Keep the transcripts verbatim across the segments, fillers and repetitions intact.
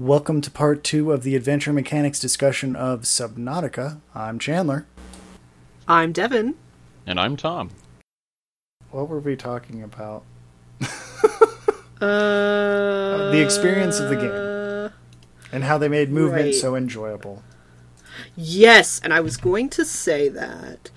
Welcome to part two of the Adventure Mechanics discussion of Subnautica. I'm Chandler. I'm Devin. And I'm Tom. What were we talking about? uh, the experience of the game. And how they made movement right. so enjoyable. Yes, and I was going to say that.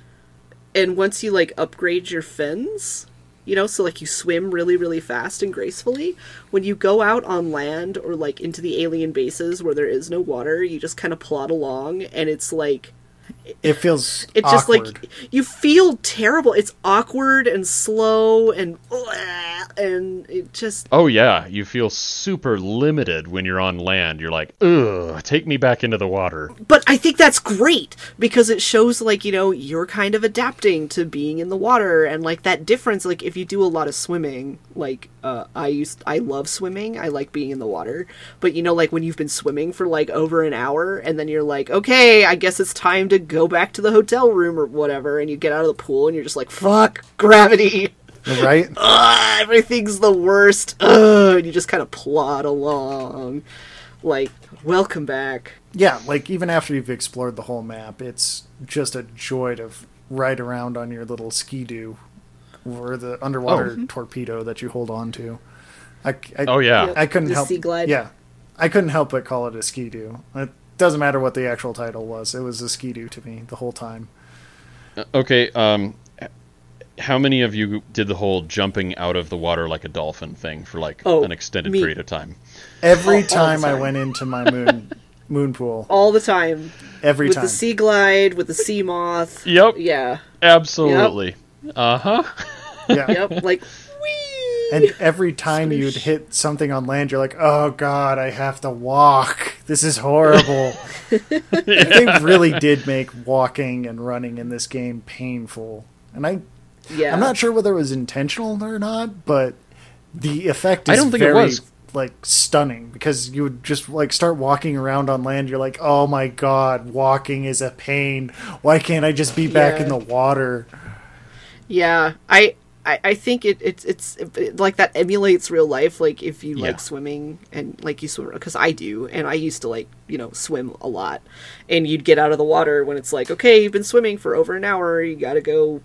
And once you, like, upgrade your fins... You know, so, like, you swim really, really fast and gracefully. When you go out on land or, like, into the alien bases where there is no water, you just kind of plod along, and it's, like... It feels It's awkward. Just, like, you feel terrible. It's awkward and slow and... And it just... Oh, yeah. You feel super limited when you're on land. You're like, ugh, take me back into the water. But I think that's great, because it shows, like, you know, you're kind of adapting to being in the water, and, like, that difference, like, if you do a lot of swimming, like, uh, I used... I love swimming. I like being in the water. But, you know, like, when you've been swimming for, like, over an hour, and then you're like, okay, I guess it's time to go back to the hotel room or whatever, and you get out of the pool, and you're just like, fuck, gravity! Right? Ugh, everything's the worst. Ugh, and you just kind of plod along. Like, welcome back. Yeah, like, even after you've explored the whole map, it's just a joy to ride around on your little ski-doo or the underwater oh. torpedo that you hold on to. I, I, oh, yeah. Yep, I couldn't help... sea glide. Yeah. I couldn't help but call it a ski-doo. It doesn't matter what the actual title was. It was a ski-doo to me the whole time. Okay, um... how many of you did the whole jumping out of the water like a dolphin thing for like oh, an extended me. period of time? Every time I went into my moon moon pool. All the time. Every with time. With the sea glide, with the sea moth. Yep. Yeah. Absolutely. Yep. Uh-huh. Yeah. Yep. Like, whee! And every time Swish. you'd hit something on land, you're like, oh god, I have to walk. This is horrible. Yeah. They really did make walking and running in this game painful. And I... Yeah. I'm not sure whether it was intentional or not, but the effect is I don't think very, it was. like, stunning. Because you would just, like, start walking around on land, you're like, oh my god, walking is a pain. Why can't I just be back yeah. in the water? Yeah, I I, I think it, it it's, it, like, that emulates real life. Like, if you yeah. like swimming, and, like, you swim, because I do, and I used to, like, you know, swim a lot. And you'd get out of the water when it's like, okay, you've been swimming for over an hour, you gotta go...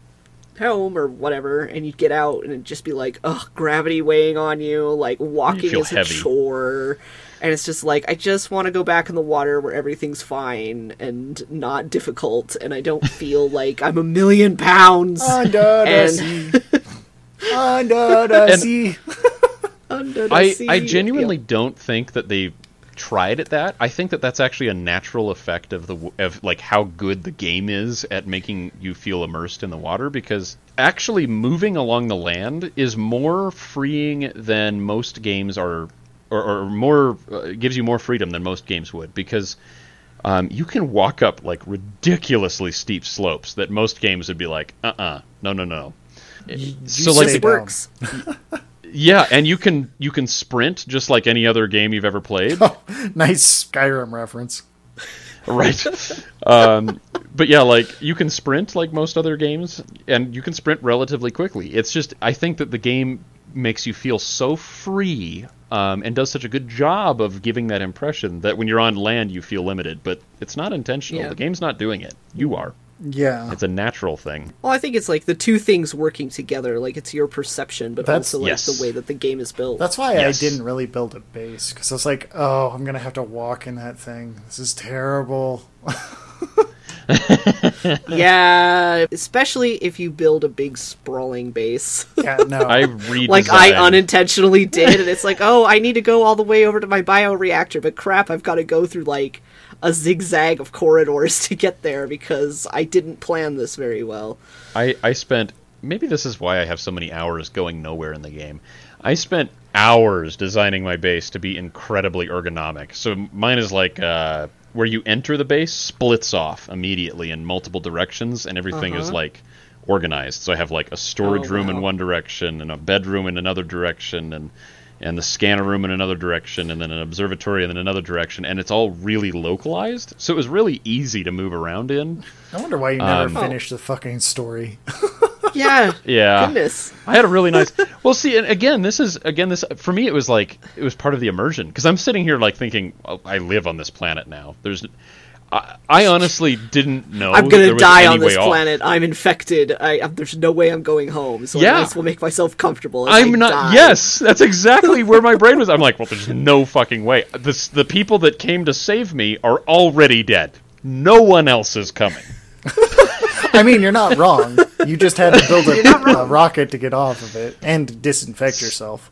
home or whatever, and you'd get out and it'd just be like, ugh, gravity weighing on you, like walking is heavy. a chore, and it's just like, I just want to go back in the water where everything's fine and not difficult, and I don't feel like I'm a million pounds under the sea. Under the sea. Under the sea. I genuinely yeah. don't think that they tried at that. I think that that's actually a natural effect of the of like how good the game is at making you feel immersed in the water, because actually moving along the land is more freeing than most games are, or, or more uh, gives you more freedom than most games would, because um, you can walk up like ridiculously steep slopes that most games would be like, uh-uh, no, no, no. You, so like it works. Yeah, and you can you can sprint just like any other game you've ever played. Oh, nice Skyrim reference. Right. Um, but yeah, like, you can sprint like most other games, and you can sprint relatively quickly. It's just, I think that the game makes you feel so free um, and does such a good job of giving that impression that when you're on land you feel limited, but it's not intentional. Yeah. The game's not doing it. You are. Yeah. It's a natural thing. Well, I think it's like the two things working together. Like, it's your perception, but That's, also like yes. the way that the game is built. That's why yes. I didn't really build a base, because I was like, oh, I'm going to have to walk in that thing. This is terrible. Yeah, especially if you build a big sprawling base. Yeah, no. I redesigned. Like, I unintentionally did, and it's like, oh, I need to go all the way over to my bioreactor, but crap, I've got to go through, like, a zigzag of corridors to get there because I didn't plan this very well. I, I spent... Maybe this is why I have so many hours going nowhere in the game. I spent hours designing my base to be incredibly ergonomic. So mine is like... Uh, where you enter the base splits off immediately in multiple directions, and everything uh-huh. is like organized. So I have like a storage oh, room wow. in one direction, and a bedroom in another direction, and and the scanner room in another direction, and then an observatory in another direction, and it's all really localized. So it was really easy to move around in. I wonder why you never um, finished the fucking story. Yeah. Yeah. Goodness. I had a really nice. Well, see, and again, this is again this for me. It was like it was part of the immersion because I'm sitting here like thinking oh, I live on this planet now. There's, I, I honestly didn't know. I'm gonna there was die any on this planet. Off. I'm infected. I, I there's no way I'm going home. So yeah. I might as well make myself comfortable. I'm I not. Die. Yes, that's exactly where my brain was. I'm like, well, there's no fucking way. This the people that came to save me are already dead. No one else is coming. I mean, you're not wrong. You just had to build a, a rocket to get off of it and disinfect yourself.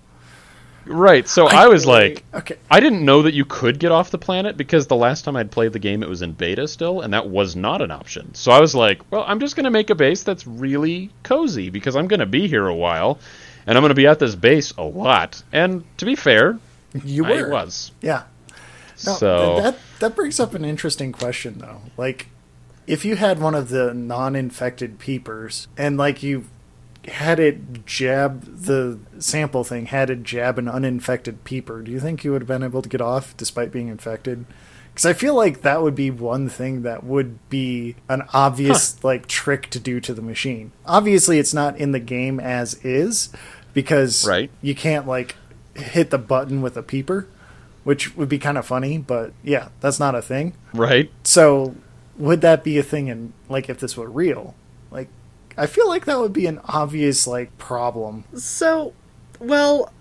Right. So I, I was like, okay. I didn't know that you could get off the planet because the last time I'd played the game, it was in beta still, and that was not an option. So I was like, well, I'm just going to make a base that's really cozy because I'm going to be here a while, and I'm going to be at this base a lot. And to be fair, you were. I was. Yeah. Now, so that that brings up an interesting question, though. Like, if you had one of the non-infected peepers and, like, you had it jab the sample thing, had it jab an uninfected peeper, do you think you would have been able to get off despite being infected? Because I feel like that would be one thing that would be an obvious, huh. like, trick to do to the machine. Obviously, it's not in the game as is because right. you can't, like, hit the button with a peeper, which would be kind of funny, but, yeah, that's not a thing. Right. So... would that be a thing in, like, if this were real? Like, I feel like that would be an obvious, like, problem. So, well,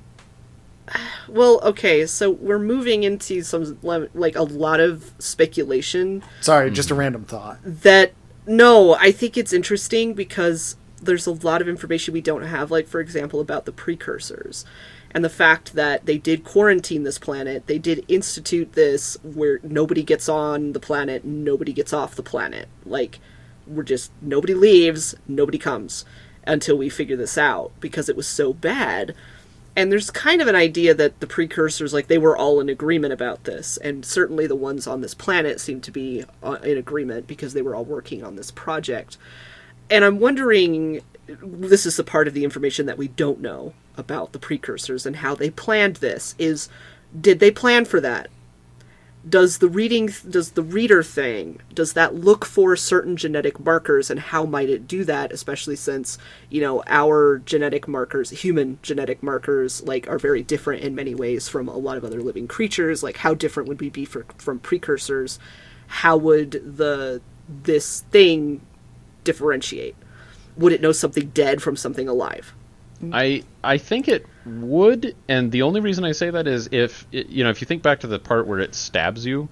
well, okay, so we're moving into some, like, a lot of speculation. Sorry, just a random thought. That, no, I think it's interesting because there's a lot of information we don't have, like, for example, about the precursors. And the fact that they did quarantine this planet, they did institute this where nobody gets on the planet, nobody gets off the planet. Like, we're just, nobody leaves, nobody comes until we figure this out because it was so bad. And there's kind of an idea that the precursors, like, they were all in agreement about this. And certainly the ones on this planet seem to be in agreement because they were all working on this project. And I'm wondering, this is the part of the information that we don't know about the precursors and how they planned this is, did they plan for that? Does the reading, does the reader thing, does that look for certain genetic markers and how might it do that? Especially since, you know, our genetic markers, human genetic markers, like are very different in many ways from a lot of other living creatures. Like how different would we be for, from precursors? How would the, this thing differentiate? Would it know something dead from something alive? I I think it would, and the only reason I say that is if it, you know if you think back to the part where it stabs you,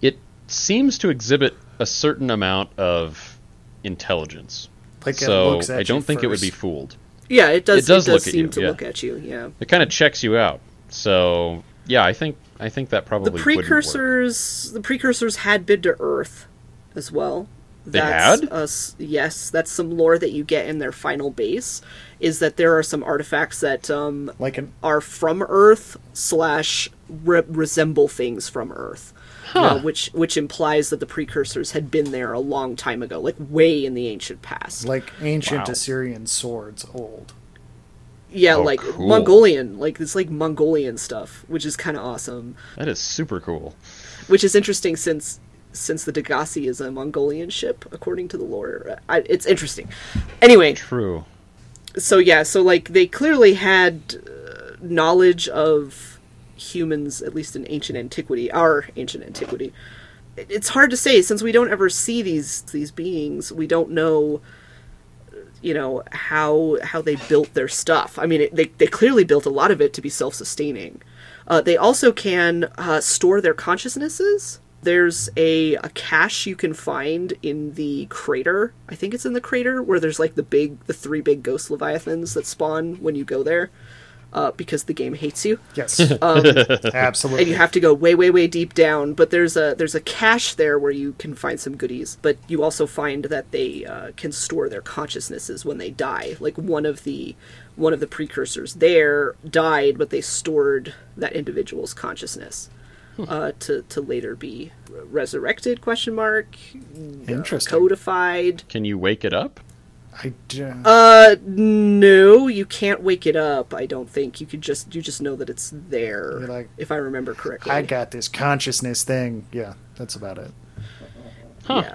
it seems to exhibit a certain amount of intelligence. Like so it looks at I don't you think first. It would be fooled. Yeah, it does. It does, it does look seem at you, to yeah. look at you. Yeah, it kind of checks you out. So yeah, I think I think that probably the precursors wouldn't work. The precursors had been to Earth as well. They that's had? Us, yes, that's some lore that you get in their final base, is that there are some artifacts that um, like an... are from Earth slash re- resemble things from Earth, huh. uh, which which implies that the precursors had been there a long time ago, like way in the ancient past. Like ancient wow. Assyrian swords old. Yeah, oh, like cool. Mongolian, like it's like Mongolian stuff, which is kind of awesome. That is super cool. Which is interesting since... since the Degassi is a Mongolian ship, according to the lore. I, it's interesting. Anyway. True. So, yeah, so, like, they clearly had uh, knowledge of humans, at least in ancient antiquity, our ancient antiquity. It's hard to say, since we don't ever see these these beings, we don't know, you know, how how they built their stuff. I mean, it, they they clearly built a lot of it to be self-sustaining. Uh, they also can uh, store their consciousnesses. There's a, a cache you can find in the crater. I think it's in the crater where there's like the big, the three big ghost leviathans that spawn when you go there, uh, because the game hates you. Yes, um, absolutely. And you have to go way, way, way deep down. But there's a there's a cache there where you can find some goodies. But you also find that they uh, can store their consciousnesses when they die. Like one of the one of the precursors there died, but they stored that individual's consciousness. Uh, to, to later be resurrected, question mark, Interesting. Uh, codified. Can you wake it up? I don't... Uh, no, you can't wake it up, I don't think. You could just you just know that it's there, like, if I remember correctly. I got this consciousness thing. Yeah, that's about it. Huh. Yeah.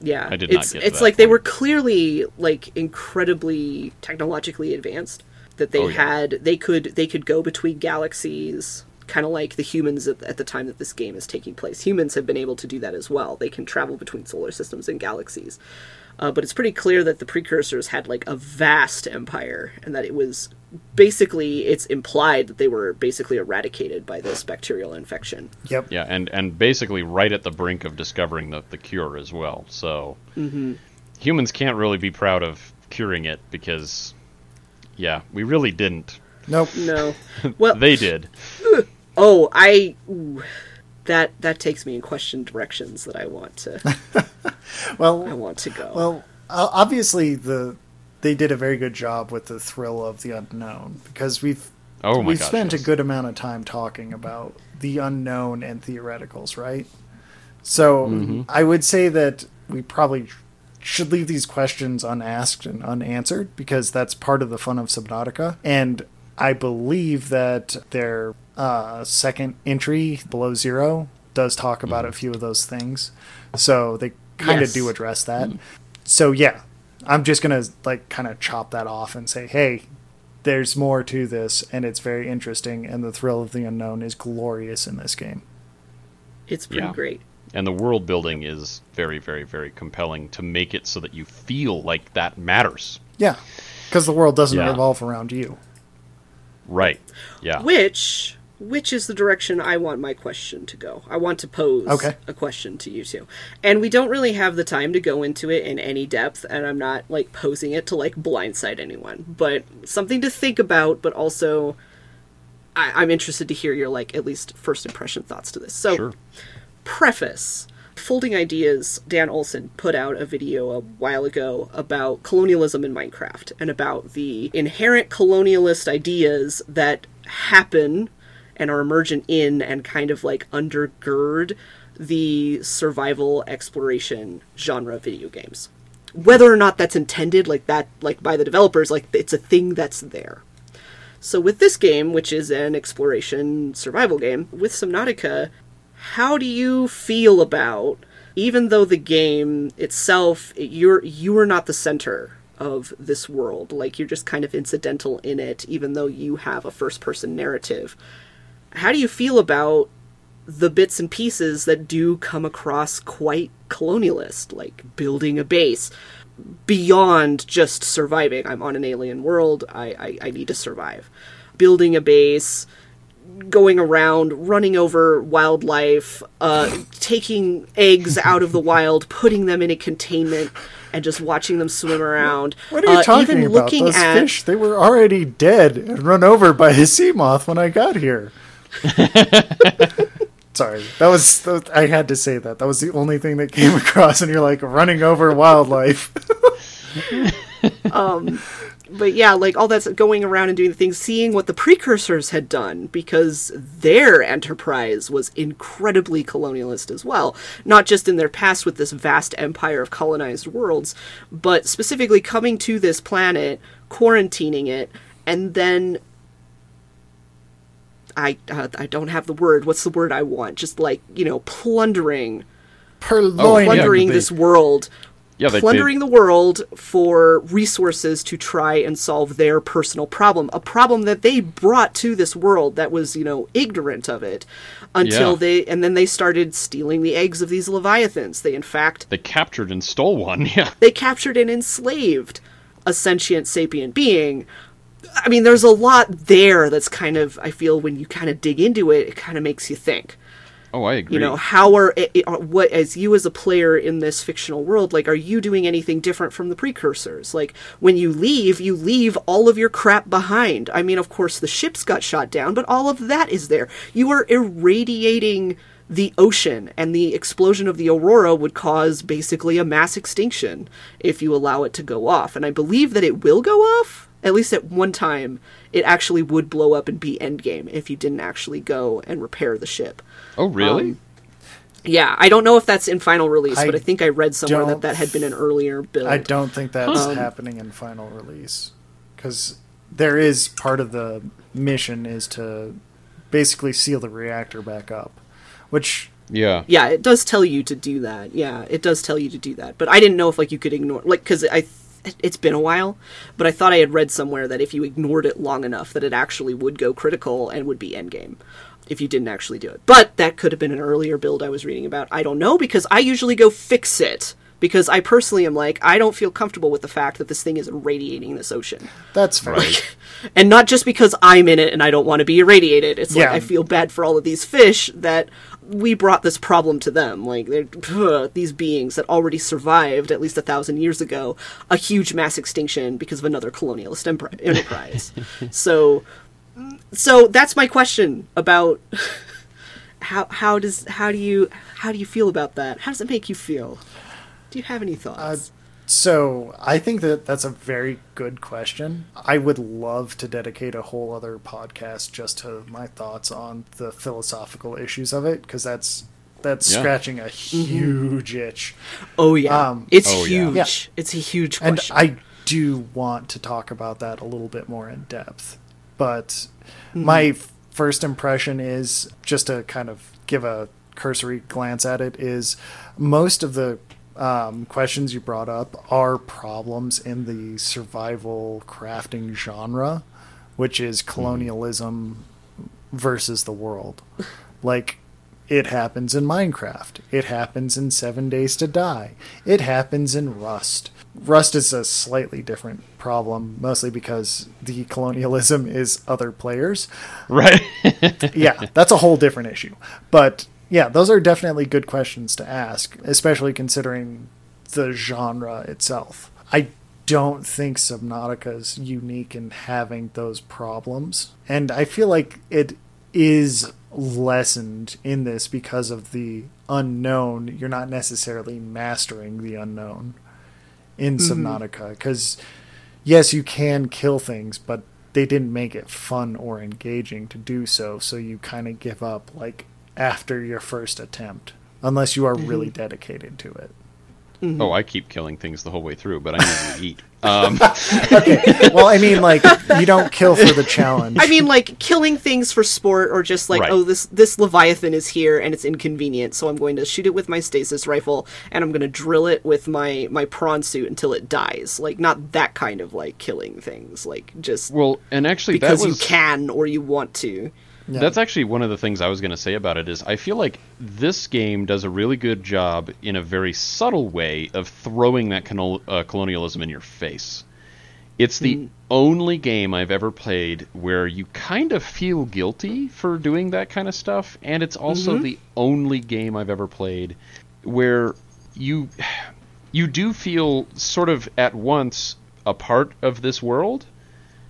Yeah, I did it's, not get it's like point. They were clearly like incredibly technologically advanced. That they oh, yeah. had, they could they could go between galaxies, kind of like the humans at, at the time that this game is taking place. Humans have been able to do that as well. They can travel between solar systems and galaxies. Uh, but it's pretty clear that the precursors had like a vast empire, and that it was basically, it's implied that they were basically eradicated by this bacterial infection. Yep. Yeah, and, and basically right at the brink of discovering the, the cure as well. So mm-hmm. humans can't really be proud of curing it because, yeah, we really didn't. Nope. No. Well, they did. Oh, I... Ooh. That that takes me in question directions that I want to. well, I want to go. Well, obviously the they did a very good job with the thrill of the unknown, because we've oh my we've gosh, spent yes. a good amount of time talking about the unknown and theoreticals, right? So mm-hmm. I would say that we probably should leave these questions unasked and unanswered, because that's part of the fun of Subnautica, and I believe that their uh, second entry, Below Zero, does talk about mm. a few of those things. So they kind of yes. do address that. Mm. So yeah, I'm just going to like kind of chop that off and say, hey, there's more to this, and it's very interesting, and the thrill of the unknown is glorious in this game. It's pretty yeah. great. And the world building is very, very, very compelling to make it so that you feel like that matters. Yeah, because the world doesn't yeah. revolve around you. Right. Yeah. Which which is the direction I want my question to go. I want to pose okay. a question to you two. And we don't really have the time to go into it in any depth, and I'm not like posing it to like blindside anyone, but something to think about, but also I, I'm interested to hear your like at least first impression thoughts to this. So sure. preface. Folding Ideas, Dan Olsen, put out a video a while ago about colonialism in Minecraft and about the inherent colonialist ideas that happen and are emergent in and kind of like undergird the survival exploration genre of video games. Whether or not that's intended like that, like by the developers, like it's a thing that's there. So with this game, which is an exploration survival game, with Subnautica, how do you feel about, even though the game itself, you're you are not the center of this world, like you're just kind of incidental in it, even though you have a first-person narrative, how do you feel about the bits and pieces that do come across quite colonialist, like building a base beyond just surviving? I'm on an alien world, I, I, I need to survive. Building a base, going around, running over wildlife, uh, taking eggs out of the wild, putting them in a containment, and just watching them swim around. What are you uh, talking even about? Those at... fish, they were already dead and run over by a sea moth when I got here. Sorry, that was, that was I had to say that. That was the only thing that came across, and you're like, running over wildlife. um... But yeah, like all that's going around and doing things, seeing what the precursors had done, because their enterprise was incredibly colonialist as well. Not just in their past with this vast empire of colonized worlds, but specifically coming to this planet, quarantining it, and then... I uh, I don't have the word. What's the word I want? Just like, you know, plundering. Purloining. Oh, plundering yeah, this world. Yeah, they, plundering they, the world for resources to try and solve their personal problem, a problem that they brought to this world that was, you know, ignorant of it until yeah. they, and then they started stealing the eggs of these leviathans. They, in fact... They captured and stole one, yeah. They captured and enslaved a sentient sapient being. I mean, there's a lot there that's kind of, I feel, when you kind of dig into it, it kind of makes you think. Oh, I agree. You know, how are, what, as you as a player in this fictional world, like, are you doing anything different from the precursors? Like, when you leave, you leave all of your crap behind. I mean, of course, the ships got shot down, but all of that is there. You are irradiating the ocean, and the explosion of the Aurora would cause basically a mass extinction if you allow it to go off. And I believe that it will go off. At least at one time, it actually would blow up and be endgame if you didn't actually go and repair the ship. Oh, really? Um, yeah, I don't know if that's in final release, I but I think I read somewhere that that had been an earlier build. I don't think that's um, happening in final release, because there is part of the mission is to basically seal the reactor back up, which Yeah. Yeah, it does tell you to do that. Yeah, it does tell you to do that. But I didn't know if, like, you could ignore... Like, because I... Th- it's been a while, but I thought I had read somewhere that if you ignored it long enough that it actually would go critical and would be endgame if you didn't actually do it. But that could have been an earlier build I was reading about. I don't know, because I usually go fix it. Because I personally am like, I don't feel comfortable with the fact that this thing is irradiating this ocean. That's right. Like, and not just because I'm in it and I don't want to be irradiated. It's yeah. like, I feel bad for all of these fish that we brought this problem to them. Like, they're, ugh, these beings that already survived, at least a thousand years ago, a huge mass extinction because of another colonialist empri- enterprise. so, so that's my question about... How how does how do you how do you feel about that? How does it make you feel? Do you have any thoughts? Uh, so I think that that's a very good question. I would love to dedicate a whole other podcast just to my thoughts on the philosophical issues of it, because that's that's yeah. scratching a huge mm-hmm. itch. Oh yeah, um, it's oh, huge. Yeah. Yeah. It's a huge question. And I do want to talk about that a little bit more in depth. But mm-hmm. my first impression is, just to kind of give a cursory glance at it, is most of the Um, questions you brought up are problems in the survival crafting genre, which is colonialism mm. versus the world. Like, it happens in Minecraft. It happens in Seven Days to Die. It happens in Rust. Rust is a slightly different problem, mostly because the colonialism is other players. Right. Yeah, that's a whole different issue. But yeah, those are definitely good questions to ask, especially considering the genre itself. I don't think Subnautica is unique in having those problems, and I feel like it is lessened in this because of the unknown. You're not necessarily mastering the unknown in mm-hmm. Subnautica, because yes, you can kill things, but they didn't make it fun or engaging to do so, so you kind of give up, like, after your first attempt, unless you are really mm-hmm. dedicated to it. Mm-hmm. Oh, I keep killing things the whole way through, but I never eat. Um. Okay. Well, I mean, like, you don't kill for the challenge. I mean, like, killing things for sport, or just like, right. oh, this this Leviathan is here and it's inconvenient, so I'm going to shoot it with my stasis rifle and I'm going to drill it with my, my prawn suit until it dies. Like, not that kind of, like, killing things. Like, just well, and actually, because that was... you can or you want to. Yeah. That's actually one of the things I was going to say about it, is I feel like this game does a really good job in a very subtle way of throwing that col- uh, colonialism in your face. It's the mm. only game I've ever played where you kind of feel guilty for doing that kind of stuff, and it's also mm-hmm. the only game I've ever played where you you do feel sort of at once a part of this world.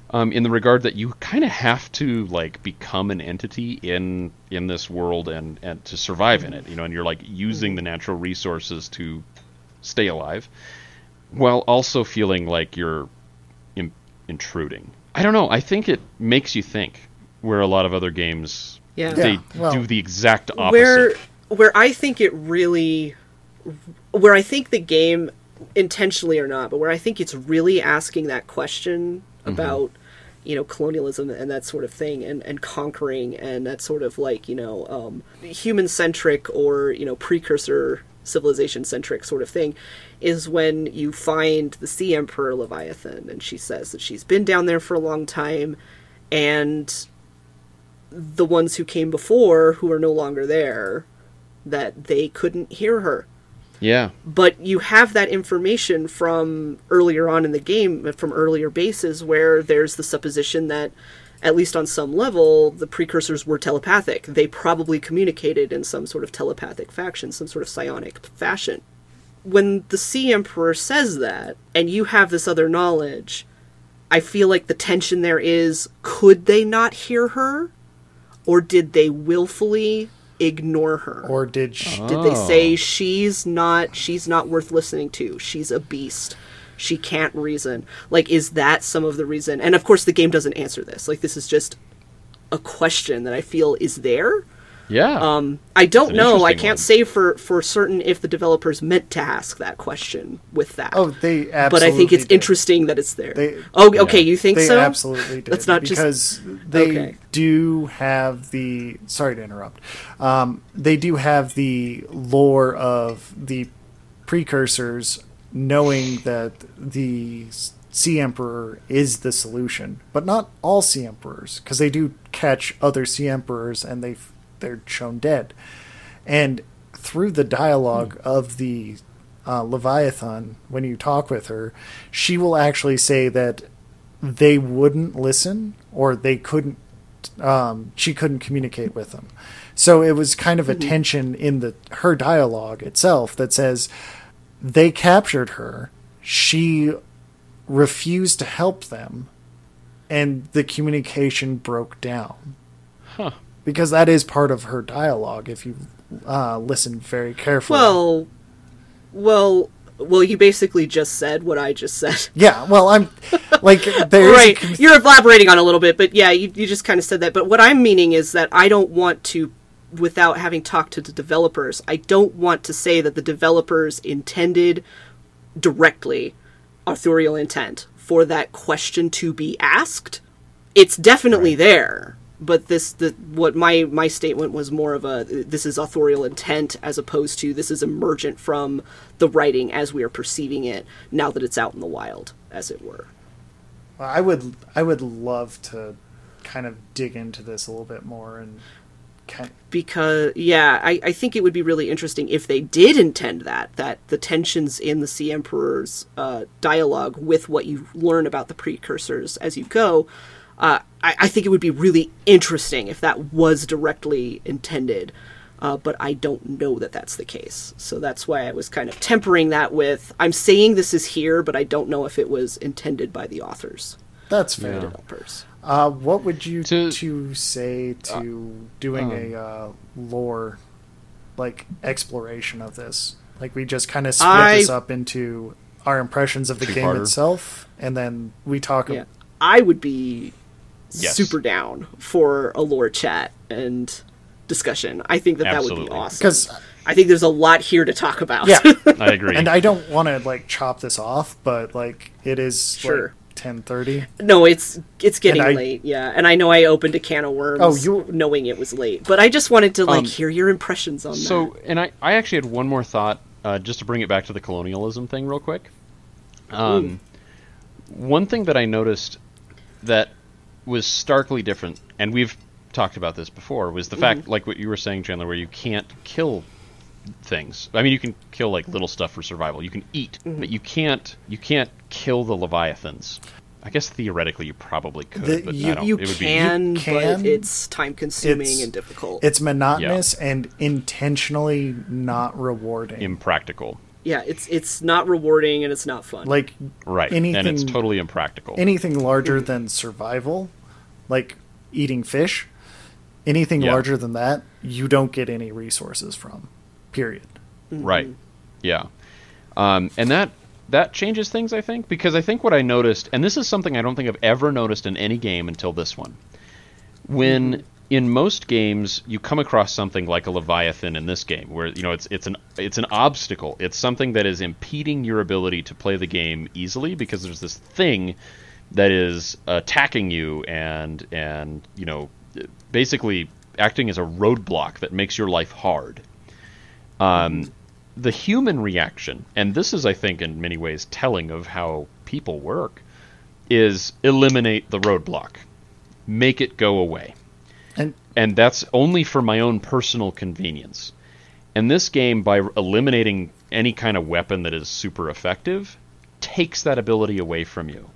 Um, in the regard that you kind of have to, like, become an entity in in this world and, and to survive in it, you know, and you're, like, using the natural resources to stay alive while also feeling like you're in- intruding. I don't know. I think it makes you think, where a lot of other games, yeah. they yeah, well, do the exact opposite. Where, where I think it really... Where I think the game, intentionally or not, but where I think it's really asking that question... about, you know, colonialism and that sort of thing, and, and conquering, and that sort of, like, you know, um, human-centric or, you know, precursor civilization-centric sort of thing, is when you find the Sea Emperor Leviathan, and she says that she's been down there for a long time, and the ones who came before, who are no longer there, that they couldn't hear her. Yeah. But you have that information from earlier on in the game, from earlier bases, where there's the supposition that, at least on some level, the precursors were telepathic. They probably communicated in some sort of telepathic fashion, some sort of psionic fashion. When the Sea Emperor says that, and you have this other knowledge, I feel like the tension there is, could they not hear her? Or did they willfully... ignore her, or did she, oh. did they say she's not she's not worth listening to, she's a beast, she can't reason? Like, is that some of the reason? And of course the game doesn't answer this. Like, this is just a question that I feel is there, Yeah. Um, I don't know. I can't one. say for, for certain if the developers meant to ask that question with that. Oh, they absolutely But I think it's did. interesting that it's there. They, oh, yeah. okay, you think they so? They absolutely did. That's not because just... Because they okay. do have the... Sorry to interrupt. Um, they do have the lore of the precursors knowing that the Sea Emperor is the solution. But not all Sea Emperors, because they do catch other Sea Emperors and they... they're shown dead, and through the dialogue mm. of the uh, Leviathan, when you talk with her, she will actually say that they wouldn't listen, or they couldn't um, she couldn't communicate with them. So it was kind of a tension in the her dialogue itself that says they captured her, she refused to help them, and the communication broke down. Huh. Because that is part of her dialogue, if you uh, listen very carefully. Well, well, well. You basically just said what I just said. Yeah. Well, I'm like there's right. Conf- You're elaborating on a little bit, but yeah, you you just kind of said that. But what I'm meaning is that I don't want to, without having talked to the developers, I don't want to say that the developers intended directly authorial intent for that question to be asked. It's definitely right. there. But this, the what my, my statement was more of a, this is authorial intent as opposed to this is emergent from the writing as we are perceiving it now that it's out in the wild, as it were. Well, I would I would love to kind of dig into this a little bit more and kind of... because yeah, I, I think it would be really interesting if they did intend that that the tensions in the Sea Emperor's uh, dialogue with what you learn about the precursors as you go. Uh, I, I think it would be really interesting if that was directly intended, uh, but I don't know that that's the case. So that's why I was kind of tempering that with, I'm saying this is here, but I don't know if it was intended by the authors. That's fair. Yeah. Developers. Uh, what would you to, to say to uh, doing um, a uh, lore, like, exploration of this? Like, we just kind of split I, this up into our impressions of the game harder. itself, and then we talk yeah. about... I would be yes. super down for a lore chat and discussion. I think that Absolutely. that would be awesome. Because I think there's a lot here to talk about. Yeah, I agree. And I don't want to like chop this off, but like it is sure. like ten thirty. No, it's it's getting I, late. Yeah, and I know I opened a can of worms oh, you... knowing it was late, but I just wanted to like um, hear your impressions on so, that. So, and I, I actually had one more thought uh, just to bring it back to the colonialism thing real quick. Um, one thing that I noticed that was starkly different, and we've talked about this before, was the mm-hmm. fact, like what you were saying, Chandler, where you can't kill things. I mean, you can kill like little stuff for survival. You can eat, mm-hmm. but you can't you can't kill the Leviathans. I guess theoretically you probably could, the, but you, I don't, you it would can, be... You can, but it's time-consuming it's, and difficult. It's monotonous yeah. and intentionally not rewarding. Impractical. Yeah, it's it's not rewarding and it's not fun. Like right, anything, and it's totally impractical. Anything larger than survival, like eating fish, anything yeah. larger than that, you don't get any resources from. Period. Mm-hmm. Right. Yeah, um, and that that changes things, I think, because I think what I noticed, and this is something I don't think I've ever noticed in any game until this one, when. Mm-hmm. In most games, you come across something like a Leviathan in this game, where you know it's it's an it's an obstacle. It's something that is impeding your ability to play the game easily because there's this thing that is attacking you and and you know basically acting as a roadblock that makes your life hard. Um, the human reaction, and this is I think in many ways telling of how people work, is eliminate the roadblock, make it go away. And, and that's only for my own personal convenience. And this game, by eliminating any kind of weapon that is super effective, takes that ability away from you.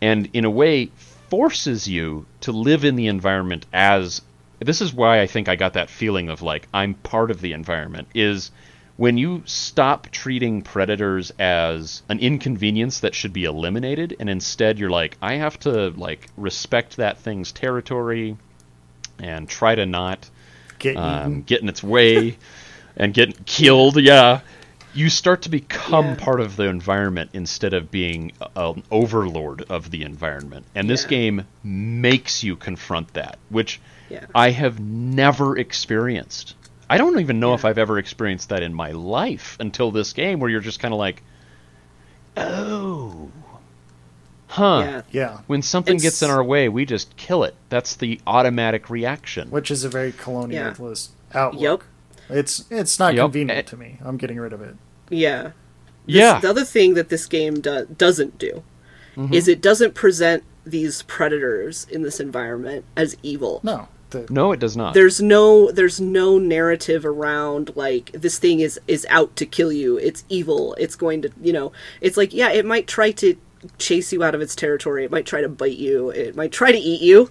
And in a way, forces you to live in the environment as... This is why I think I got that feeling of, like, I'm part of the environment, is when you stop treating predators as an inconvenience that should be eliminated, and instead you're like, I have to, like, respect that thing's territory... and try to not get, um, get in its way and get killed. Yeah, you start to become yeah. part of the environment instead of being an overlord of the environment. And this yeah. game makes you confront that, which yeah. I have never experienced. I don't even know yeah. if I've ever experienced that in my life until this game, where you're just kind of like, oh, huh. Yeah. yeah. When something it's... gets in our way, we just kill it. That's the automatic reaction. Which is a very colonialist yeah. outlook. Yep. It's it's not yep. convenient it... to me. I'm getting rid of it. Yeah. This, yeah. The other thing that this game do- doesn't do mm-hmm. is it doesn't present these predators in this environment as evil. No. The... No, it does not. There's no there's no narrative around, like, this thing is, is out to kill you. It's evil. It's going to, you know, it's like, yeah, it might try to chase you out of its territory. It might try to bite you. It might try to eat you.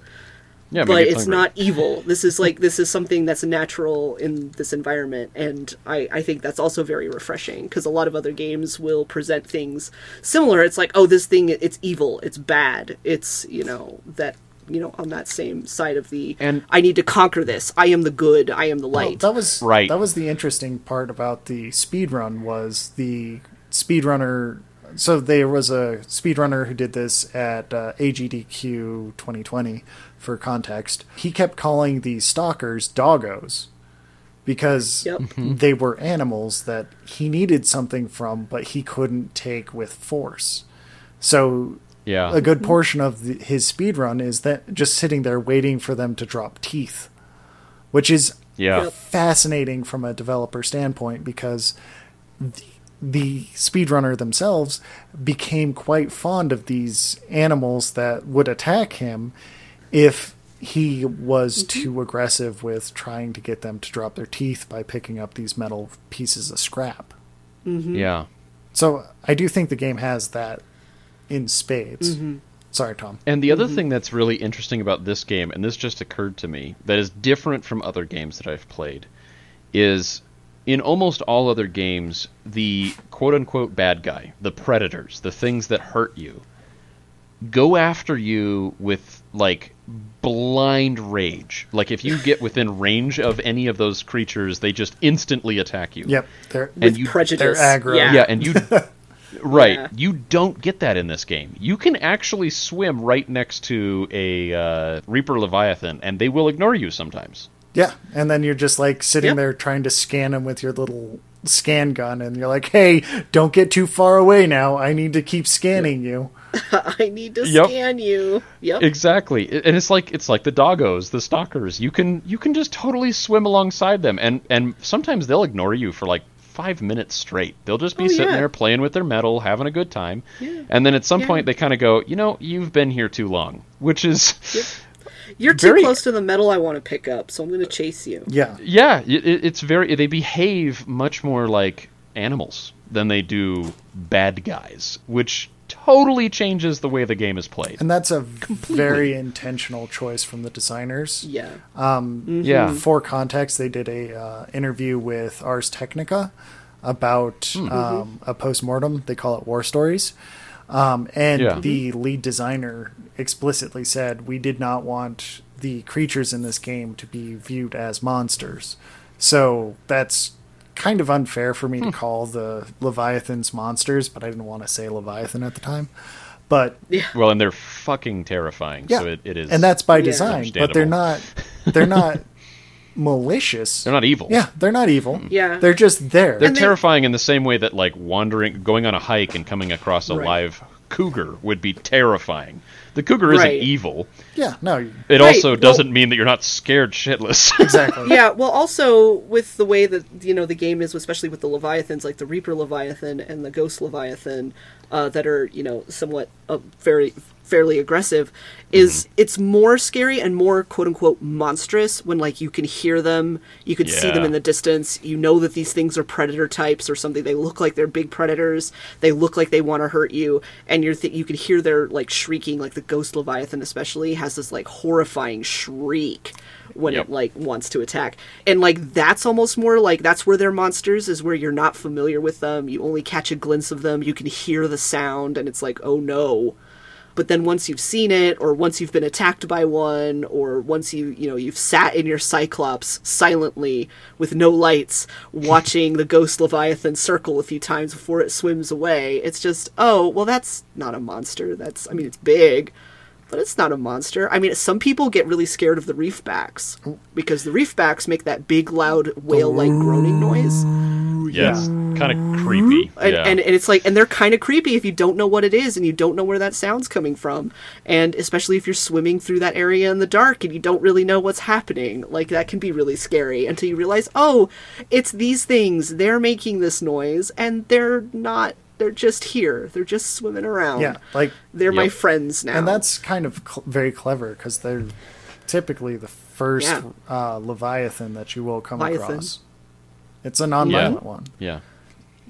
Yeah, but it's hungry. Not evil. This is like this is something that's natural in this environment, and I, I think that's also very refreshing, because a lot of other games will present things similar. It's like, oh, this thing, it's evil. It's bad. It's, you know, that, you know, on that same side of the, and I need to conquer this. I am the good. I am the light. Well, that was right. That was the interesting part about the speedrun, was the speedrunner. So there was a speedrunner who did this at uh, A G D Q twenty twenty, for context. He kept calling the stalkers doggos because yep. they were animals that he needed something from, but he couldn't take with force. So yeah. a good portion of the, his speedrun is that just sitting there waiting for them to drop teeth, which is yeah. fascinating from a developer standpoint, because... The, the speedrunner themselves became quite fond of these animals that would attack him if he was mm-hmm. too aggressive with trying to get them to drop their teeth by picking up these metal pieces of scrap. Mm-hmm. Yeah. So I do think the game has that in spades. Mm-hmm. Sorry, Tom. And the other mm-hmm. thing that's really interesting about this game, and this just occurred to me, that is different from other games that I've played, is... in almost all other games, the quote-unquote bad guy, the predators, the things that hurt you, go after you with, like, blind rage. Like, if you get within range of any of those creatures, they just instantly attack you. Yep, they're, and you, prejudice. They're aggro. Yeah, yeah and you... right, yeah. you don't get that in this game. You can actually swim right next to a uh, Reaper Leviathan, and they will ignore you sometimes. Yeah, and then you're just, like, sitting yep. there trying to scan them with your little scan gun, and you're like, hey, don't get too far away now. I need to keep scanning yep. you. I need to yep. scan you. Yep. Exactly. And it's like it's like the doggos, the stalkers. You can you can just totally swim alongside them, and, and sometimes they'll ignore you for, like, five minutes straight. They'll just be oh, sitting yeah. there playing with their metal, having a good time, yeah. and then at some yeah. point they kind of go, you know, you've been here too long, which is... Yep. You're too very, close to the metal I want to pick up, so I'm going to chase you. Yeah. Yeah, it, it's very... They behave much more like animals than they do bad guys, which totally changes the way the game is played. And that's a Completely. very intentional choice from the designers. Yeah. Um, mm-hmm. Yeah. For context, they did a uh, interview with Ars Technica about mm-hmm. um, a postmortem. They call it War Stories. Um, and yeah. the lead designer explicitly said, we did not want the creatures in this game to be viewed as monsters. So that's kind of unfair for me hmm. to call the Leviathans monsters, but I didn't want to say Leviathan at the time. But yeah. well, and they're fucking terrifying. Yeah. So it, it is, and that's by design. Yeah. But they're not. They're not. malicious. They're not evil. Yeah, they're not evil. Yeah. They're just there. They're and terrifying they... in the same way that, like, wandering, going on a hike and coming across a right. live cougar would be terrifying. The cougar right. isn't evil. Yeah, no. It right. also doesn't well, mean that you're not scared shitless. Exactly. Yeah, well, also, with the way that, you know, the game is, especially with the Leviathans, like the Reaper Leviathan and the Ghost Leviathan, uh, that are, you know, somewhat uh, very... fairly aggressive, is mm-hmm. it's more scary and more quote-unquote monstrous when, like, you can hear them, you can yeah. see them in the distance, you know that these things are predator types or something. They look like they're big predators, they look like they want to hurt you, and you're th- you can hear their, like, shrieking. Like the Ghost Leviathan especially has this, like, horrifying shriek when yep. it, like, wants to attack, and, like, that's almost more like that's where they're monsters, is where you're not familiar with them, you only catch a glimpse of them, you can hear the sound, and it's like, oh no. But then once you've seen it, or once you've been attacked by one, or once you, you know, you've sat in your Cyclops silently with no lights, watching the Ghost Leviathan circle a few times before it swims away, it's just, oh, well, that's not a monster. That's, I mean, it's big, but it's not a monster. I mean, some people get really scared of the reefbacks, because the reefbacks make that big, loud, whale-like groaning noise. Yeah, it's kind of creepy. And, yeah. and, and it's like, and they're kind of creepy if you don't know what it is and you don't know where that sound's coming from. And especially if you're swimming through that area in the dark and you don't really know what's happening. Like, that can be really scary until you realize, oh, it's these things. They're making this noise and they're not, they're just here. They're just swimming around. Yeah, like, they're yep. my friends now. And that's kind of cl- very clever because they're typically the first yeah. uh, Leviathan that you will come Leviathan. across. It's a nonviolent yeah. one. Yeah.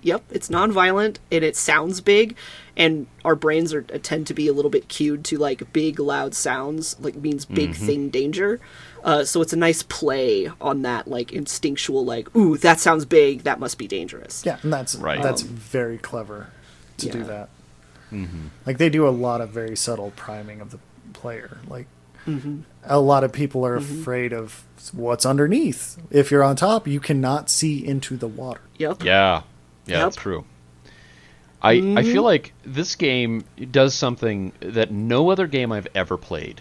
Yep, it's nonviolent, and it sounds big, and our brains are tend to be a little bit cued to, like, big, loud sounds, like, means big mm-hmm. thing, danger. Uh, so it's a nice play on that, like, instinctual, like, ooh, that sounds big, that must be dangerous. Yeah, and that's right. that's um, very clever to yeah. do that. Mm-hmm. Like, they do a lot of very subtle priming of the player, like, mm-hmm. a lot of people are mm-hmm. afraid of what's underneath. If you're on top, you cannot see into the water. Yep. Yeah. Yeah, yep. That's true. I mm-hmm. I feel like this game does something that no other game I've ever played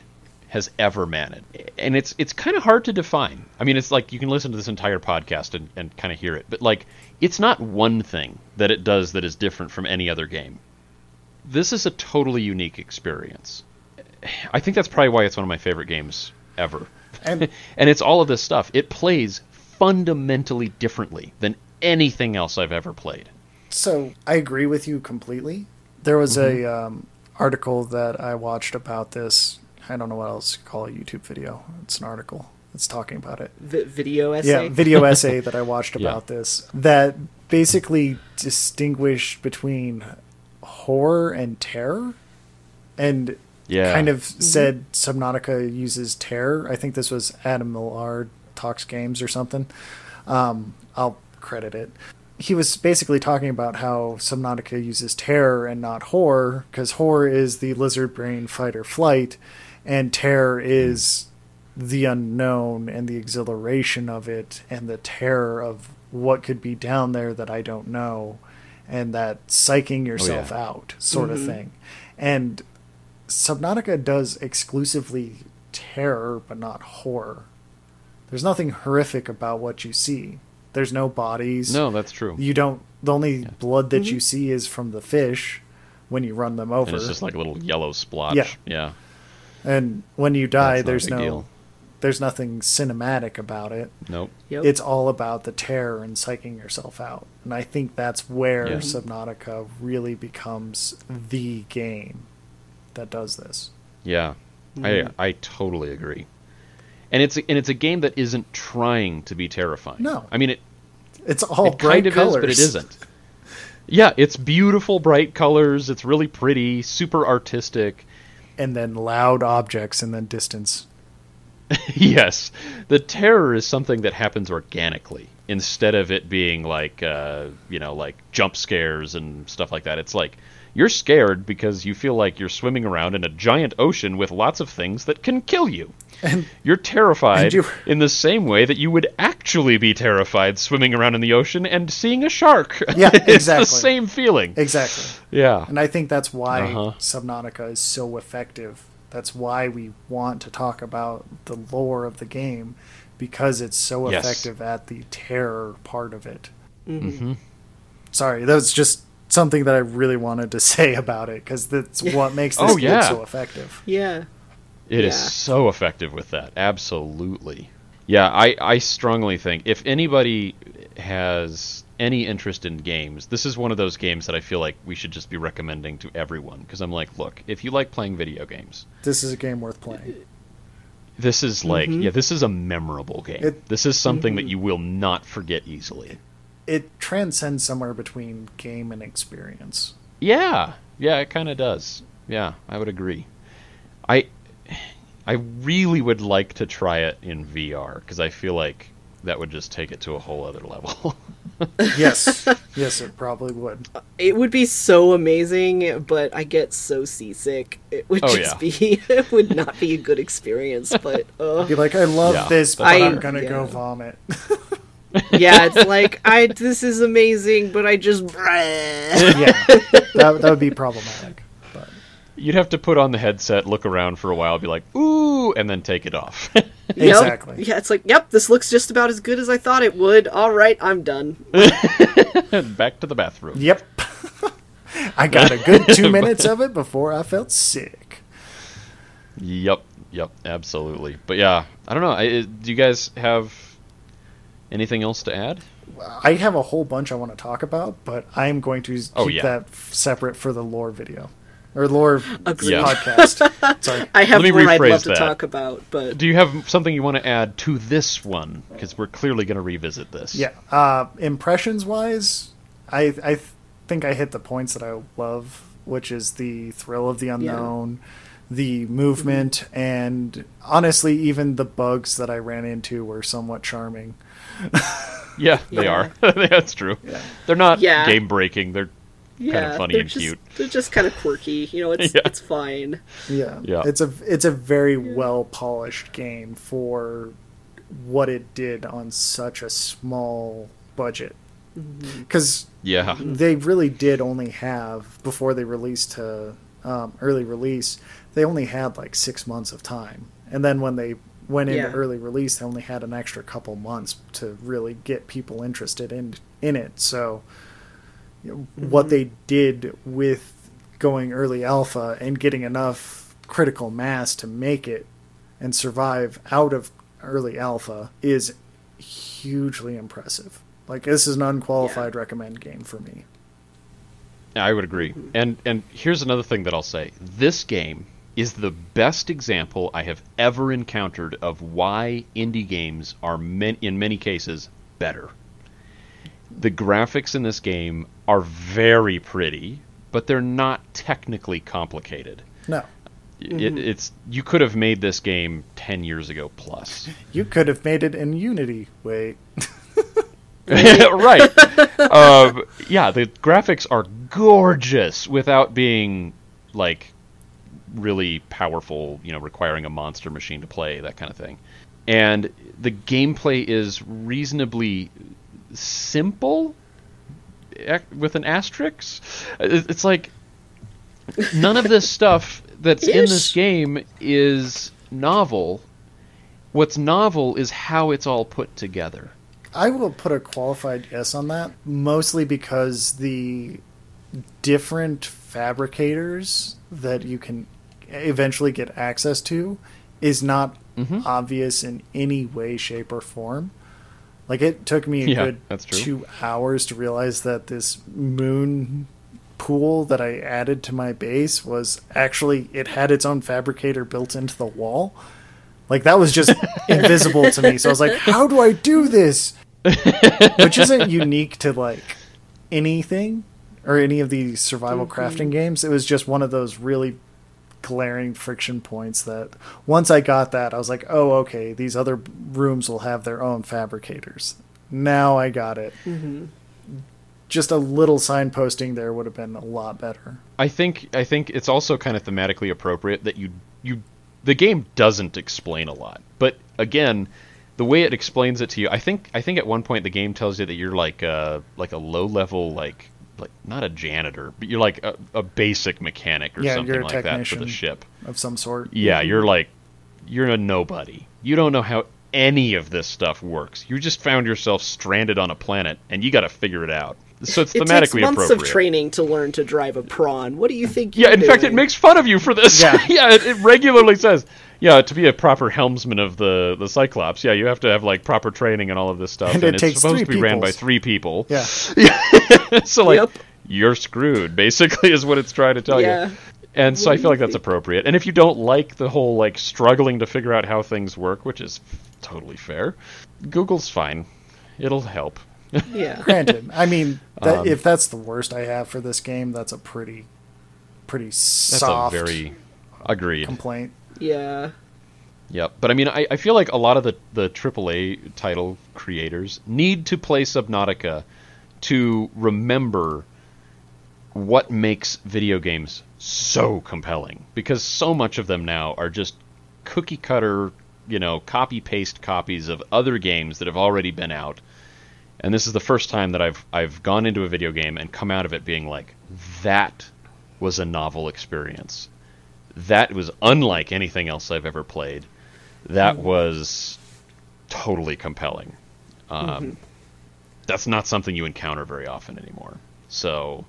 has ever managed. And it's it's kind of hard to define. I mean, it's like you can listen to this entire podcast and, and kind of hear it. But, like, it's not one thing that it does that is different from any other game. This is a totally unique experience. I think that's probably why it's one of my favorite games ever. And, and it's all of this stuff. It plays fundamentally differently than anything else I've ever played. So I agree with you completely. There was mm-hmm. a um, article that I watched about this. I don't know what else to call a YouTube video. It's an article. It's talking about it. V- video essay? Yeah, video essay that I watched about yeah. this. That basically distinguished between horror and terror. And... Yeah. Kind of said Subnautica uses terror. I think this was Adam Millard Talks Games or something. Um, I'll credit it. He was basically talking about how Subnautica uses terror and not horror, because horror is the lizard brain fight or flight, and terror is the unknown and the exhilaration of it and the terror of what could be down there that I don't know, and that psyching yourself oh, yeah. out sort mm-hmm. of thing. And Subnautica does exclusively terror, but not horror. There's nothing horrific about what you see. There's no bodies. No, that's true. You don't. The only yeah. blood that mm-hmm. you see is from the fish when you run them over. And it's just like a little yellow splotch. Yeah. yeah. And when you die, there's no. Deal. There's nothing cinematic about it. Nope. Yep. It's all about the terror and psyching yourself out. And I think that's where yeah. Subnautica really becomes the game that does this. Yeah. Mm-hmm. I I totally agree. And it's and it's a game that isn't trying to be terrifying. No. I mean it it's all it bright kind of colors. Is, but it isn't. Yeah, it's beautiful bright colors, it's really pretty, super artistic, and then loud objects and then distance. Yes. The terror is something that happens organically instead of it being like uh, you know, like jump scares and stuff like that. It's like you're scared because you feel like you're swimming around in a giant ocean with lots of things that can kill you. And, you're terrified and you... in the same way that you would actually be terrified swimming around in the ocean and seeing a shark. Yeah, exactly. It's the same feeling. Exactly. Yeah. And I think that's why uh-huh. Subnautica is so effective. That's why we want to talk about the lore of the game, because it's so yes. effective at the terror part of it. Mm-hmm. Mm-hmm. Sorry, that was just... something that I really wanted to say about it, because that's what makes this oh, yeah. game so effective. Yeah. It yeah. is so effective with that. Absolutely. Yeah, I, I strongly think if anybody has any interest in games, this is one of those games that I feel like we should just be recommending to everyone, because I'm like, look, if you like playing video games... This is a game worth playing. This is like, mm-hmm. yeah, this is a memorable game. It, this is something mm-hmm. that you will not forget easily. It transcends somewhere between game and experience. Yeah. Yeah, it kind of does. Yeah, I would agree. I I really would like to try it in V R, because I feel like that would just take it to a whole other level. Yes. Yes, it probably would. It would be so amazing, but I get so seasick. It would oh, just yeah. be, it would not be a good experience, but... Uh, I'd be like, I love yeah, this, but I, I'm gonna yeah. go vomit. Yeah, it's like, I this is amazing, but I just... Yeah, that, that would be problematic. But. You'd have to put on the headset, look around for a while, be like, ooh, and then take it off. Exactly. Yep. Yeah, it's like, yep, this looks just about as good as I thought it would. All right, I'm done. Back to the bathroom. Yep. I got a good two minutes of it before I felt sick. Yep, yep, absolutely. But yeah, I don't know. I, do you guys have anything else to add? I have a whole bunch I want to talk about, but I'm going to keep oh, yeah. that separate for the lore video. Or lore yeah. podcast. Sorry. I have more I'd love to that. talk about. But do you have something you want to add to this one? Because we're clearly going to revisit this. Yeah. Uh, impressions-wise, I I th- think I hit the points that I love, which is the thrill of the unknown, yeah. the movement, mm-hmm. and honestly, even the bugs that I ran into were somewhat charming. Yeah, they yeah. are. That's true. Yeah. They're not yeah. game-breaking. They're Yeah, kind of funny they're and just, cute. They're just kind of quirky, you know. It's yeah. it's fine. Yeah, yeah. It's a it's a very yeah. well polished game for what it did on such a small budget. Because yeah, they really did only have before they released to um, early release. They only had like six months of time, and then when they went into yeah. early release, they only had an extra couple months to really get people interested in in it. So. What they did with going early alpha and getting enough critical mass to make it and survive out of early alpha is hugely impressive. Like, this is an unqualified yeah. recommend game for me. I would agree. And and here's another thing that I'll say. This game is the best example I have ever encountered of why indie games are, men, in many cases, better. The graphics in this game are very pretty, but they're not technically complicated. No. It, mm-hmm. it's you could have made this game ten years ago plus. You could have made it in Unity. Wait. Right. uh, yeah, the graphics are gorgeous without being, like, really powerful, you know, requiring a monster machine to play, that kind of thing. And the gameplay is reasonably... simple with an asterisk. It's like none of this stuff that's Ish. in this game is novel. What's novel is how it's all put together. I will put a qualified yes on that, mostly because the different fabricators that you can eventually get access to is not mm-hmm. obvious in any way, shape, or form. Like, it took me a yeah, good two hours to realize that this moon pool that I added to my base was actually, it had its own fabricator built into the wall. Like, that was just invisible to me. So I was like, how do I do this? Which isn't unique to, like, anything or any of the survival mm-hmm. crafting games. It was just one of those really glaring friction points that once I got that, I was like, oh, okay, these other rooms will have their own fabricators. Now I got it. Mm-hmm. Just a little signposting there would have been a lot better. I think I think it's also kind of thematically appropriate that you you the game doesn't explain a lot. But again, the way it explains it to you, I think I think at one point the game tells you that you're like a, like a low level like like not a janitor, but you're like a, a basic mechanic or yeah, something like that for the ship of some sort. Yeah, you're like you're a nobody. You don't know how any of this stuff works. You just found yourself stranded on a planet, and you got to figure it out. So it's thematically appropriate. It takes months of training to learn to drive a prawn. What do you think? You're yeah, in doing? fact, it makes fun of you for this. Yeah, yeah it, it regularly says. Yeah, to be a proper helmsman of the, the Cyclops, yeah, you have to have like proper training and all of this stuff, and, and it it's supposed to be peoples. ran by three people. Yeah, yeah. So like yep. you're screwed, basically, is what it's trying to tell yeah. you. And so what I feel like think? that's appropriate. And if you don't like the whole like struggling to figure out how things work, which is totally fair, Google's fine; it'll help. Yeah, granted. I mean, that, um, if that's the worst I have for this game, that's a pretty, pretty soft. That's a very agreed complaint. Yeah. Yeah, but I mean, I, I feel like a lot of the, the triple A title creators need to play Subnautica to remember what makes video games so compelling, because so much of them now are just cookie cutter, you know, copy paste copies of other games that have already been out. And this is the first time that I've I've gone into a video game and come out of it being like, that was a novel experience. That was unlike anything else I've ever played. That was totally compelling. Um, mm-hmm. That's not something you encounter very often anymore. So,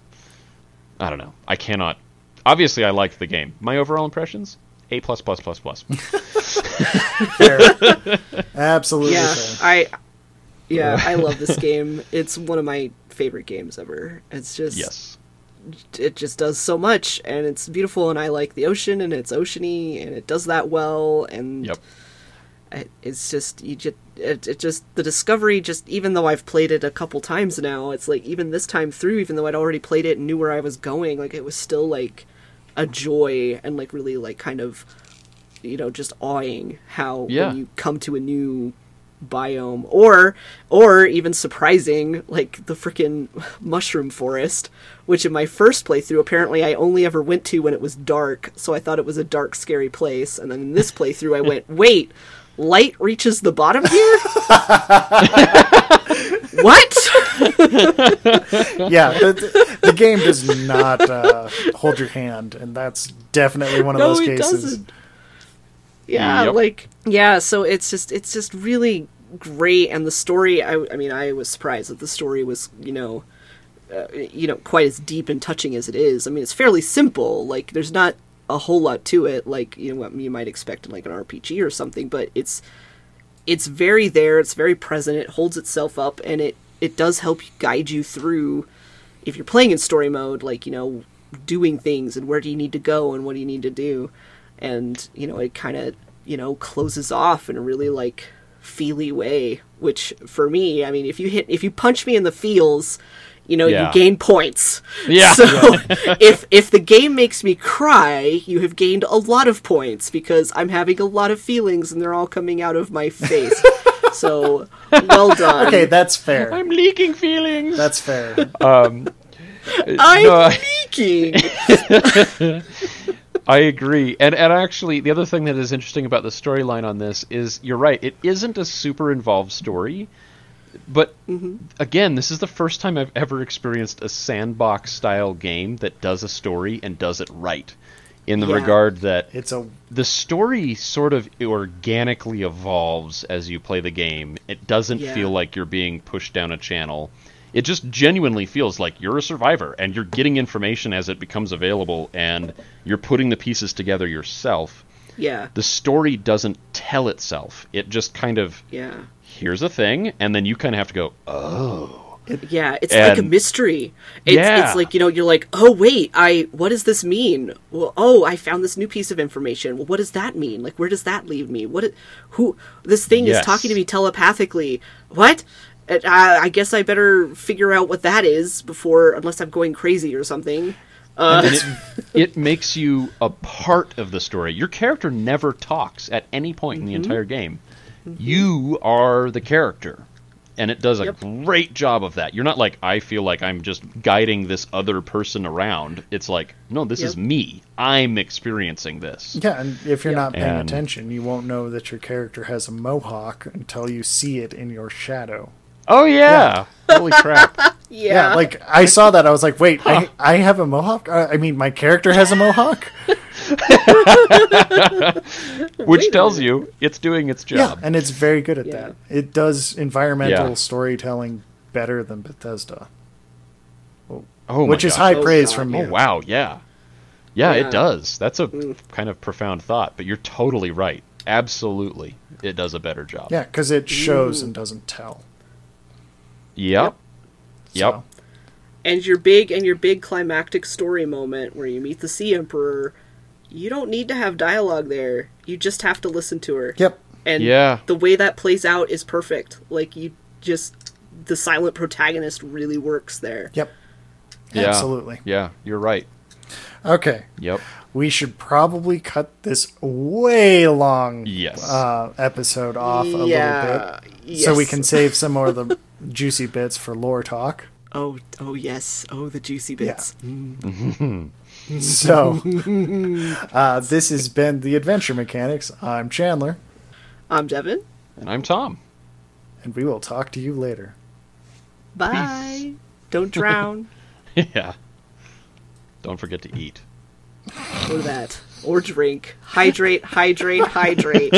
I don't know. I cannot... Obviously, I liked the game. My overall impressions? A plus, plus, plus, plus. Fair. Absolutely yeah, fair. I... Yeah, I love this game. It's one of my favorite games ever. It's just, yes. It just does so much, and it's beautiful, and I like the ocean, and it's oceany, and it does that well, and yep. it's just, you just, it, it just, the discovery, just, even though I've played it a couple times now, it's like, even this time through, even though I'd already played it and knew where I was going, like, it was still, like, a joy, and, like, really, like, kind of, you know, just awing how, yeah. when you come to a new biome, or or even surprising, like the freaking mushroom forest, which in my first playthrough apparently I only ever went to when it was dark, so I thought it was a dark, scary place, and then in this playthrough I went, wait, light reaches the bottom here? What? Yeah, the, the game does not uh, hold your hand, and that's definitely one of no, those cases. It doesn't. Yeah, yep. like yeah, so it's just it's just really great, and the story. I, I mean, I was surprised that the story was you know, uh, you know, quite as deep and touching as it is. I mean, it's fairly simple. Like, there's not a whole lot to it, like you know what you might expect in like an R P G or something. But it's it's very there. It's very present. It holds itself up, and it it does help guide you through if you're playing in story mode. Like you know, doing things and where do you need to go and what do you need to do. And, you know, it kind of, you know, closes off in a really, like, feely way, which for me, I mean, if you hit, if you punch me in the feels, you know, yeah. you gain points. Yeah. So if, if the game makes me cry, you have gained a lot of points because I'm having a lot of feelings and they're all coming out of my face. So, well done. Okay, that's fair. I'm leaking feelings. That's fair. Um, I'm no, I... leaking. I agree. And and actually, the other thing that is interesting about the storyline on this is, you're right, it isn't a super involved story. But, mm-hmm. again, this is the first time I've ever experienced a sandbox-style game that does a story and does it right. In the yeah. regard that it's a... the story sort of organically evolves as you play the game. It doesn't yeah. feel like you're being pushed down a channel. It just genuinely feels like you're a survivor, and you're getting information as it becomes available, and you're putting the pieces together yourself. Yeah. The story doesn't tell itself. It just kind of, yeah. here's a thing, and then you kind of have to go, oh... Yeah, it's and, like a mystery. It's, yeah. it's like, you know, you're like, oh, wait, I what does this mean? Well, oh, I found this new piece of information. Well, what does that mean? Like, where does that leave me? What? Who? This thing yes. is talking to me telepathically. What? I guess I better figure out what that is before, unless I'm going crazy or something. Uh, and it, it makes you a part of the story. Your character never talks at any point mm-hmm. in the entire game. Mm-hmm. You are the character, and it does a yep. great job of that. You're not like, I feel like I'm just guiding this other person around. It's like, no, this yep. is me. I'm experiencing this. Yeah, and if you're yep. not paying and, attention, you won't know that your character has a mohawk until you see it in your shadow. Oh, yeah. yeah. Holy crap. yeah. yeah. Like, I saw that. I was like, wait, huh. I, I have a mohawk? Uh, I mean, my character has a mohawk? Which wait tells you it's doing its job. Yeah, and it's very good at yeah. that. It does environmental yeah. storytelling better than Bethesda. Oh, oh Which is high oh, praise God. From me. Oh, wow, yeah. yeah. Yeah, it does. That's a mm. kind of profound thought, but you're totally right. Absolutely. It does a better job. Yeah, because it shows Ooh. And doesn't tell. Yep. Yep. So. And your big and your big climactic story moment where you meet the Sea Emperor, you don't need to have dialogue there. You just have to listen to her. Yep. And yeah. the way that plays out is perfect. Like you just the silent protagonist really works there. Yep. Yeah. Absolutely. Yeah, you're right. Okay. Yep. We should probably cut this way long yes. uh, episode off a yeah. little bit yes. so we can save some more of the juicy bits for lore talk. Oh, oh yes. Oh, the juicy bits. Yeah. So, uh, this has been The Adventure Mechanics. I'm Chandler. I'm Devin. And I'm Tom. And we will talk to you later. Bye. Peace. Don't drown. Yeah. Don't forget to eat. Or that. Or drink. Hydrate, hydrate, hydrate.